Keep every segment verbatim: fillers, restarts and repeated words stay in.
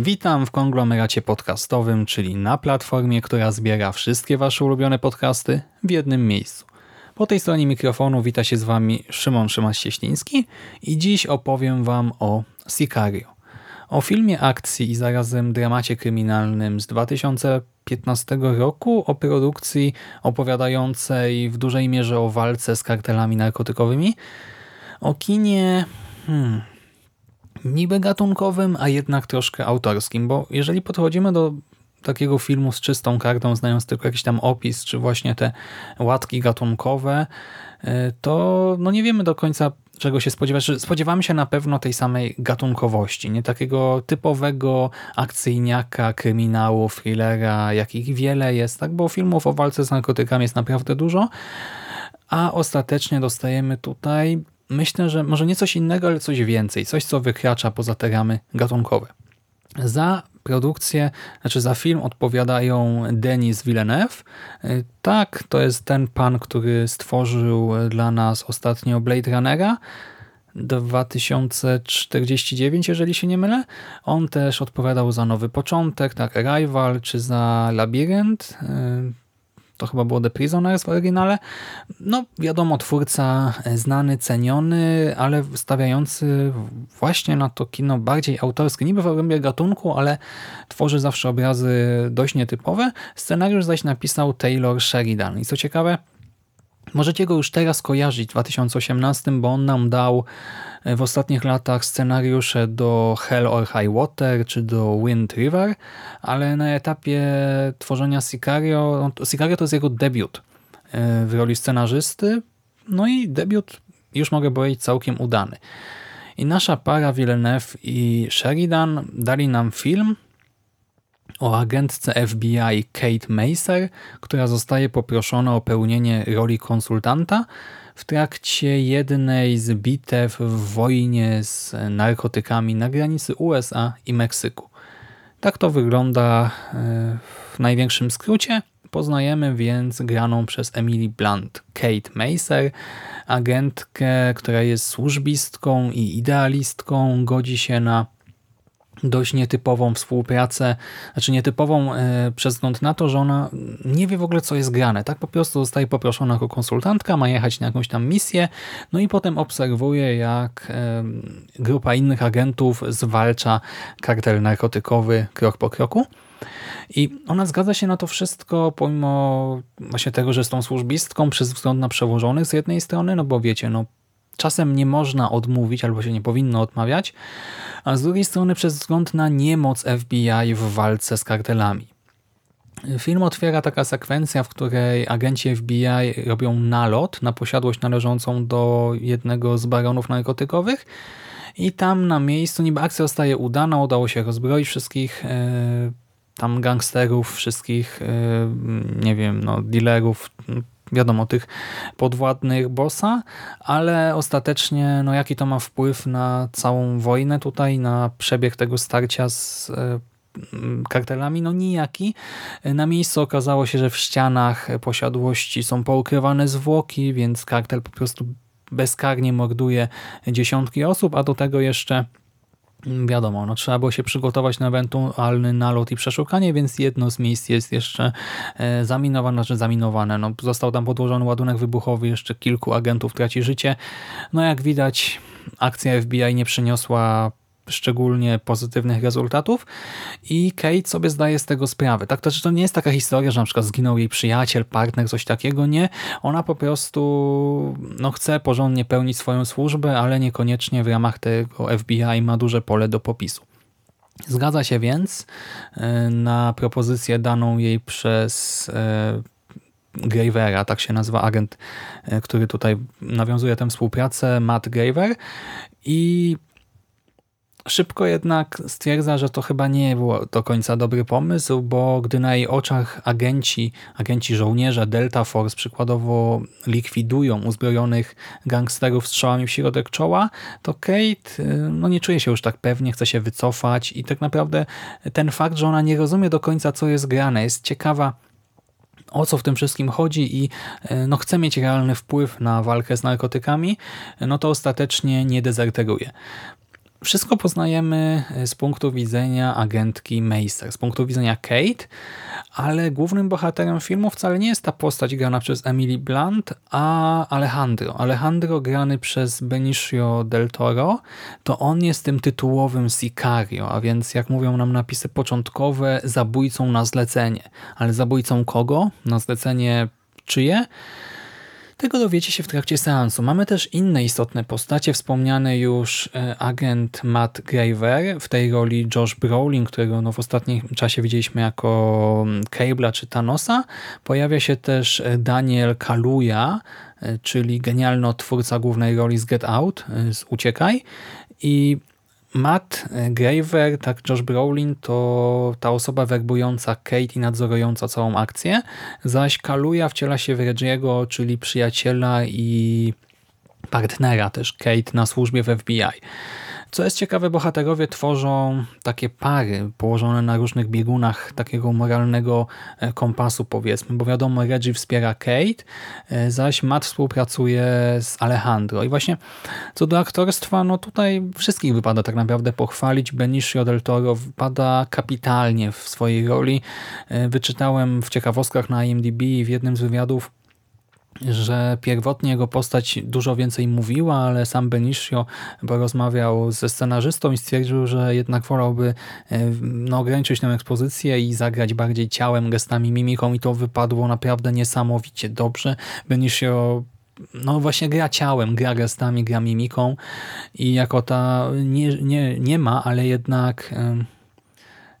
Witam w konglomeracie podcastowym, czyli na platformie, która zbiera wszystkie wasze ulubione podcasty w jednym miejscu. Po tej stronie mikrofonu wita się z wami Szymon Szymas-Cieśliński i dziś opowiem wam o Sicario. O filmie akcji i zarazem dramacie kryminalnym z dwa tysiące piętnastego roku, o produkcji opowiadającej w dużej mierze o walce z kartelami narkotykowymi, o kinie... Hmm, niby gatunkowym, a jednak troszkę autorskim, bo jeżeli podchodzimy do takiego filmu z czystą kartą, znając tylko jakiś tam opis, czy właśnie te łatki gatunkowe, to no nie wiemy do końca, czego się spodziewać. Spodziewamy się na pewno tej samej gatunkowości, nie takiego typowego akcyjniaka, kryminału, thrillera, jakich wiele jest, tak, bo filmów o walce z narkotykami jest naprawdę dużo, a ostatecznie dostajemy tutaj... Myślę, że może nie coś innego, ale coś więcej. Coś, co wykracza poza te ramy gatunkowe. Za produkcję, znaczy za film odpowiadają Denis Villeneuve. Tak, to jest ten pan, który stworzył dla nas ostatnio Blade Runnera dwa tysiące czterdzieści dziewięć, jeżeli się nie mylę. On też odpowiadał za Nowy Początek, tak, Arrival, czy za Labirynt. To chyba było The Prisoners w oryginale. No wiadomo, twórca znany, ceniony, ale stawiający właśnie na to kino bardziej autorskie. Niby w obrębie gatunku, ale tworzy zawsze obrazy dość nietypowe. Scenariusz zaś napisał Taylor Sheridan. I co ciekawe, możecie go już teraz kojarzyć w dwa tysiące osiemnastym, bo on nam dał w ostatnich latach scenariusze do Hell or High Water czy do Wind River, ale na etapie tworzenia Sicario, Sicario to jest jego debiut w roli scenarzysty, no i debiut, już mogę powiedzieć, całkiem udany. I nasza para Villeneuve i Sheridan dali nam film o agentce F B I Kate Macer, która zostaje poproszona o pełnienie roli konsultanta w trakcie jednej z bitew w wojnie z narkotykami na granicy U S A i Meksyku. Tak to wygląda w największym skrócie. Poznajemy więc graną przez Emily Blunt Kate Macer, agentkę, która jest służbistką i idealistką, godzi się na dość nietypową współpracę, znaczy nietypową yy, przez wzgląd na to, że ona nie wie w ogóle, co jest grane. Tak po prostu zostaje poproszona jako konsultantka, ma jechać na jakąś tam misję, no i potem obserwuje, jak yy, grupa innych agentów zwalcza kartel narkotykowy krok po kroku. I ona zgadza się na to wszystko, pomimo właśnie tego, że jest tą służbistką, przez wzgląd na przełożonych z jednej strony, no bo wiecie, no czasem nie można odmówić, albo się nie powinno odmawiać, a z drugiej strony przez wzgląd na niemoc F B I w walce z kartelami. Film otwiera taka sekwencja, w której agenci F B I robią nalot na posiadłość należącą do jednego z baronów narkotykowych i tam na miejscu niby akcja zostaje udana, udało się rozbroić wszystkich yy, tam gangsterów, wszystkich yy, nie wiem, no dealerów, wiadomo, tych podwładnych bossa, ale ostatecznie no jaki to ma wpływ na całą wojnę tutaj, na przebieg tego starcia z kartelami? No nijaki. Na miejscu okazało się, że w ścianach posiadłości są poukrywane zwłoki, więc kartel po prostu bezkarnie morduje dziesiątki osób, a do tego jeszcze wiadomo, no trzeba było się przygotować na ewentualny nalot i przeszukanie, więc jedno z miejsc jest jeszcze zaminowane, znaczy zaminowane. No, został tam podłożony ładunek wybuchowy, jeszcze kilku agentów traci życie. No jak widać, akcja F B I nie przyniosła szczególnie pozytywnych rezultatów i Kate sobie zdaje z tego sprawę. Tak, to, to nie jest taka historia, że na przykład zginął jej przyjaciel, partner, coś takiego, nie. Ona po prostu no, chce porządnie pełnić swoją służbę, ale niekoniecznie w ramach tego F B I ma duże pole do popisu. Zgadza się więc na propozycję daną jej przez Gravera, tak się nazywa agent, który tutaj nawiązuje tę współpracę, Matt Graver, i szybko jednak stwierdza, że to chyba nie był do końca dobry pomysł, bo gdy na jej oczach agenci, agenci żołnierze Delta Force przykładowo likwidują uzbrojonych gangsterów strzałami w środek czoła, to Kate no, nie czuje się już tak pewnie, chce się wycofać i tak naprawdę ten fakt, że ona nie rozumie do końca, co jest grane, jest ciekawa, o co w tym wszystkim chodzi i no, chce mieć realny wpływ na walkę z narkotykami, no to ostatecznie nie dezerteruje. Wszystko poznajemy z punktu widzenia agentki Macer, z punktu widzenia Kate, ale głównym bohaterem filmu wcale nie jest ta postać grana przez Emily Blunt, a Alejandro. Alejandro grany przez Benicio del Toro, to on jest tym tytułowym Sicario, a więc jak mówią nam napisy początkowe, zabójcą na zlecenie. Ale zabójcą kogo? Na zlecenie czyje? Tego dowiecie się w trakcie seansu. Mamy też inne istotne postacie, wspomniany już agent Matt Graver, w tej roli Josh Brolin, którego no w ostatnim czasie widzieliśmy jako Cable'a czy Thanosa. Pojawia się też Daniel Kaluuya, czyli genialny odtwórca głównej roli z Get Out, z Uciekaj. I Matt Graver, tak Josh Brolin, to ta osoba werbująca Kate i nadzorująca całą akcję, zaś Kaluuya wciela się w Reggiego, czyli przyjaciela i partnera też Kate na służbie w F B I. Co jest ciekawe, bohaterowie tworzą takie pary położone na różnych biegunach takiego moralnego kompasu, powiedzmy, bo wiadomo, Reggie wspiera Kate, zaś Matt współpracuje z Alejandro. I właśnie co do aktorstwa, no tutaj wszystkich wypada tak naprawdę pochwalić. Benicio del Toro wypada kapitalnie w swojej roli. Wyczytałem w ciekawostkach na I M D B w jednym z wywiadów, że pierwotnie jego postać dużo więcej mówiła, ale sam Benicio porozmawiał ze scenarzystą i stwierdził, że jednak wolałby no, ograniczyć tę ekspozycję i zagrać bardziej ciałem, gestami, mimiką, i to wypadło naprawdę niesamowicie dobrze. Benicio no właśnie gra ciałem, gra gestami, gra mimiką i jako ta nie, nie, nie ma, ale jednak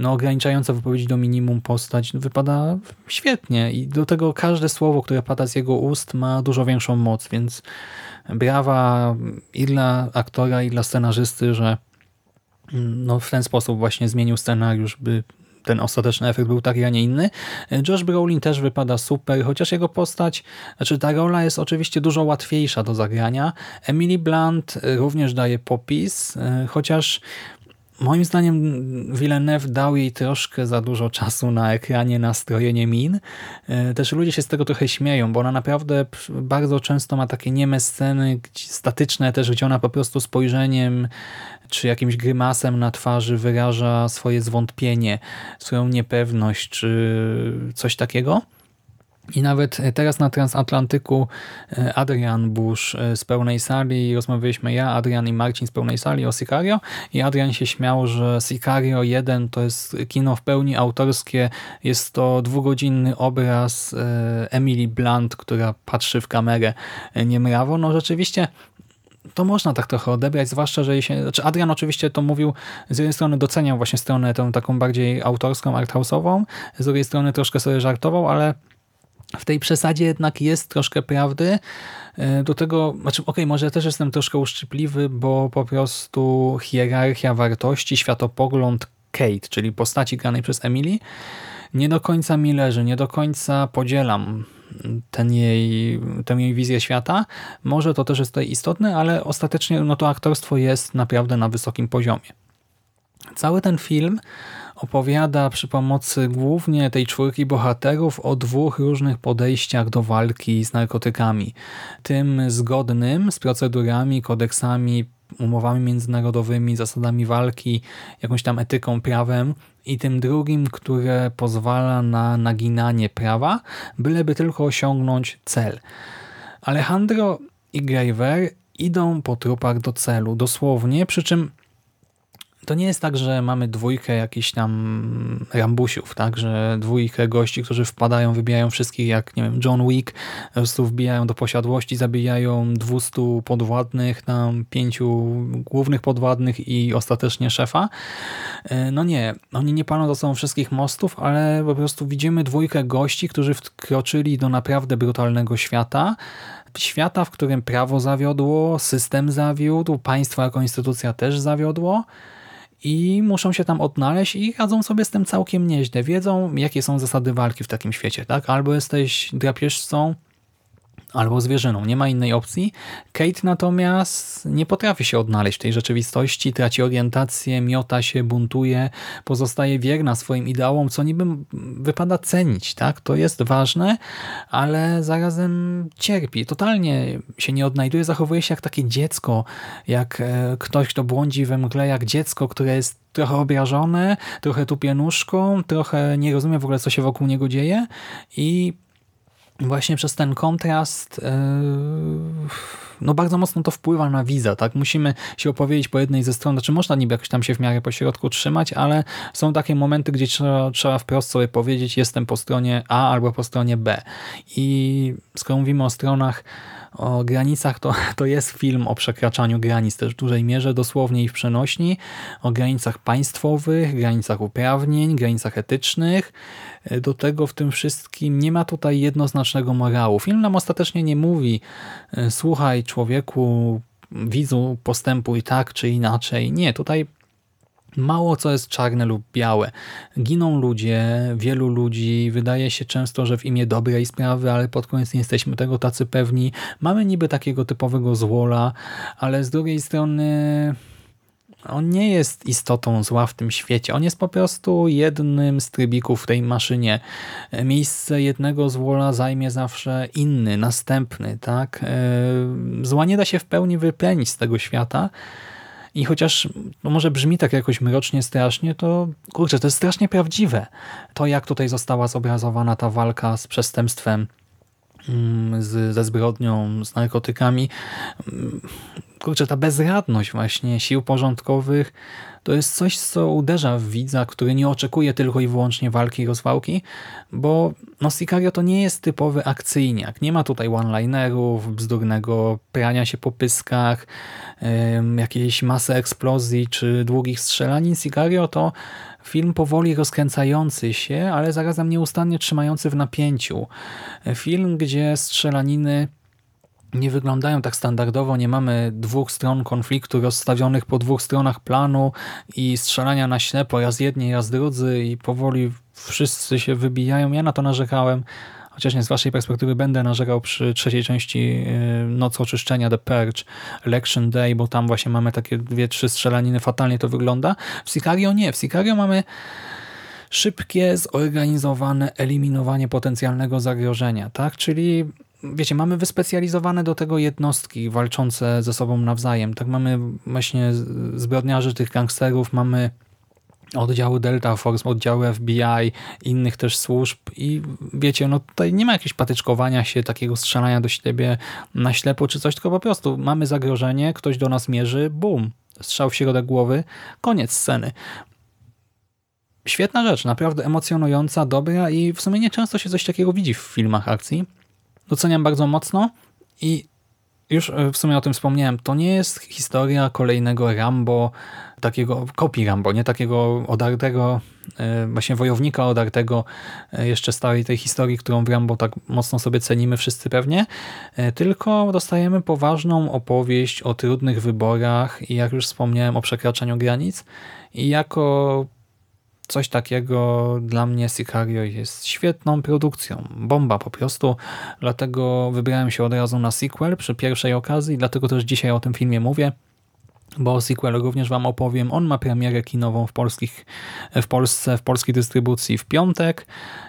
no, ograniczająca wypowiedzi do minimum postać wypada świetnie i do tego każde słowo, które pada z jego ust, ma dużo większą moc, więc brawa i dla aktora, i dla scenarzysty, że no, w ten sposób właśnie zmienił scenariusz, by ten ostateczny efekt był taki, a nie inny. Josh Brolin też wypada super, chociaż jego postać, znaczy ta rola jest oczywiście dużo łatwiejsza do zagrania. Emily Blunt również daje popis, chociaż moim zdaniem Villeneuve dał jej troszkę za dużo czasu na ekranie, na strojenie min. Też ludzie się z tego trochę śmieją, bo ona naprawdę bardzo często ma takie nieme sceny statyczne też, gdzie ona po prostu spojrzeniem czy jakimś grymasem na twarzy wyraża swoje zwątpienie, swoją niepewność czy coś takiego. I nawet teraz na Transatlantyku Adrian Busz z pełnej sali, rozmawialiśmy ja, Adrian i Marcin z pełnej sali o Sicario, i Adrian się śmiał, że Sicario jeden to jest kino w pełni autorskie, jest to dwugodzinny obraz Emily Blunt, która patrzy w kamerę niemrawo. No rzeczywiście to można tak trochę odebrać, zwłaszcza, że się, znaczy Adrian oczywiście to mówił, z jednej strony doceniał właśnie stronę tą taką bardziej autorską, arthouse'ową, z drugiej strony troszkę sobie żartował, ale w tej przesadzie jednak jest troszkę prawdy. Do tego, znaczy, okej, okay, może też jestem troszkę uszczypliwy, bo po prostu hierarchia wartości, światopogląd Kate, czyli postaci granej przez Emily, nie do końca mi leży, nie do końca podzielam ten jej, tę jej wizję świata. Może to też jest tutaj istotne, ale ostatecznie no, to aktorstwo jest naprawdę na wysokim poziomie. Cały ten film opowiada przy pomocy głównie tej czwórki bohaterów o dwóch różnych podejściach do walki z narkotykami. Tym zgodnym z procedurami, kodeksami, umowami międzynarodowymi, zasadami walki, jakąś tam etyką, prawem, i tym drugim, które pozwala na naginanie prawa, byleby tylko osiągnąć cel. Alejandro i Graver idą po trupach do celu, dosłownie, przy czym to nie jest tak, że mamy dwójkę jakichś tam rambusiów, tak, że dwójkę gości, którzy wpadają, wybijają wszystkich jak, nie wiem, John Wick, po prostu wbijają do posiadłości, zabijają dwustu podwładnych, tam pięciu głównych podwładnych i ostatecznie szefa. No nie, oni nie palą do sobą wszystkich mostów, ale po prostu widzimy dwójkę gości, którzy wkroczyli do naprawdę brutalnego świata, świata, w którym prawo zawiodło, system zawiódł, państwo jako instytucja też zawiodło i muszą się tam odnaleźć i radzą sobie z tym całkiem nieźle. Wiedzą, jakie są zasady walki w takim świecie, tak? Albo jesteś drapieżcą, albo zwierzyną. Nie ma innej opcji. Kate natomiast nie potrafi się odnaleźć w tej rzeczywistości, traci orientację, miota się, buntuje, pozostaje wierna swoim ideałom, co niby wypada cenić, tak? To jest ważne, ale zarazem cierpi. Totalnie się nie odnajduje, zachowuje się jak takie dziecko, jak ktoś, kto błądzi we mgle, jak dziecko, które jest trochę obrażone, trochę tupie nóżką, trochę nie rozumie w ogóle, co się wokół niego dzieje i właśnie przez ten kontrast no bardzo mocno to wpływa na widza, tak? Musimy się opowiedzieć po jednej ze stron, znaczy można niby jakoś tam się w miarę pośrodku trzymać, ale są takie momenty, gdzie trzeba, trzeba wprost sobie powiedzieć, jestem po stronie A albo po stronie B. I skoro mówimy o stronach, o granicach, to, to jest film o przekraczaniu granic też w dużej mierze, dosłownie i w przenośni, o granicach państwowych, granicach uprawnień, granicach etycznych. Do tego w tym wszystkim nie ma tutaj jednoznacznego morału. Film nam ostatecznie nie mówi, słuchaj człowieku, widzu, postępuj tak czy inaczej. Nie, tutaj mało co jest czarne lub białe. Giną ludzie, wielu ludzi, wydaje się często, że w imię dobrej sprawy, ale pod koniec nie jesteśmy tego tacy pewni. Mamy niby takiego typowego złola, ale z drugiej strony on nie jest istotą zła w tym świecie. On jest po prostu jednym z trybików w tej maszynie. Miejsce jednego złola zajmie zawsze inny, następny, tak? Zła nie da się w pełni wyplenić z tego świata. I chociaż no może brzmi tak jakoś mrocznie, strasznie, to kurczę, to jest strasznie prawdziwe. To, jak tutaj została zobrazowana ta walka z przestępstwem, z, ze zbrodnią, z narkotykami. Kurczę, ta bezradność właśnie sił porządkowych to jest coś, co uderza w widza, który nie oczekuje tylko i wyłącznie walki i rozwałki, bo no, Sicario to nie jest typowy akcyjniak. Nie ma tutaj one-linerów, bzdurnego prania się po pyskach, yy, jakiejś masy eksplozji czy długich strzelanin. Sicario to film powoli rozkręcający się, ale zarazem nieustannie trzymający w napięciu. Film, gdzie strzelaniny nie wyglądają tak standardowo, nie mamy dwóch stron konfliktu rozstawionych po dwóch stronach planu i strzelania na ślepo, raz jedni, raz drudzy i powoli wszyscy się wybijają. Ja na to narzekałem, chociaż nie z waszej perspektywy będę narzekał przy trzeciej części Noc Oczyszczenia, The Purge, Election Day, bo tam właśnie mamy takie dwie, trzy strzelaniny, fatalnie to wygląda. W Sicario nie, w Sicario mamy szybkie, zorganizowane eliminowanie potencjalnego zagrożenia, tak? Czyli wiecie, mamy wyspecjalizowane do tego jednostki walczące ze sobą nawzajem. Tak, mamy właśnie zbrodniarzy, tych gangsterów, mamy oddziały Delta Force, oddziały F B I, innych też służb i wiecie, no tutaj nie ma jakiegoś patyczkowania się, takiego strzelania do siebie na ślepo czy coś, tylko po prostu mamy zagrożenie, ktoś do nas mierzy, bum, strzał w środek głowy, koniec sceny. Świetna rzecz, naprawdę emocjonująca, dobra i w sumie nieczęsto się coś takiego widzi w filmach akcji. Doceniam bardzo mocno i już w sumie o tym wspomniałem. To nie jest historia kolejnego Rambo, takiego kopii Rambo, nie takiego odartego, właśnie wojownika odartego jeszcze starej tej historii, którą w Rambo tak mocno sobie cenimy wszyscy pewnie, tylko dostajemy poważną opowieść o trudnych wyborach i jak już wspomniałem o przekraczaniu granic i jako coś takiego dla mnie Sicario jest świetną produkcją. Bomba po prostu. Dlatego wybrałem się od razu na sequel przy pierwszej okazji. Dlatego też dzisiaj o tym filmie mówię, bo o sequelu również wam opowiem. On ma premierę kinową w, polskich, w Polsce, w polskiej dystrybucji w piątek.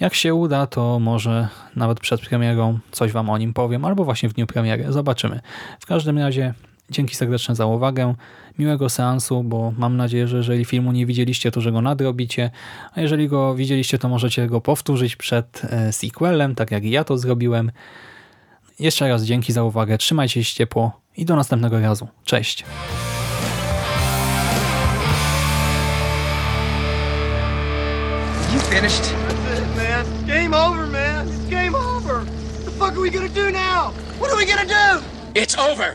Jak się uda, to może nawet przed premierą coś wam o nim powiem, albo właśnie w dniu premiery. Zobaczymy. W każdym razie dzięki serdecznie za uwagę, miłego seansu, bo mam nadzieję, że jeżeli filmu nie widzieliście, to że go nadrobicie, a jeżeli go widzieliście, to możecie go powtórzyć przed sequelem, tak jak ja to zrobiłem. Jeszcze raz dzięki za uwagę, trzymajcie się ciepło i do następnego razu. Cześć! finished? That's it, man. It's game over, man. It's game over. What the fuck are we gonna do now? What are we gonna do? It's over.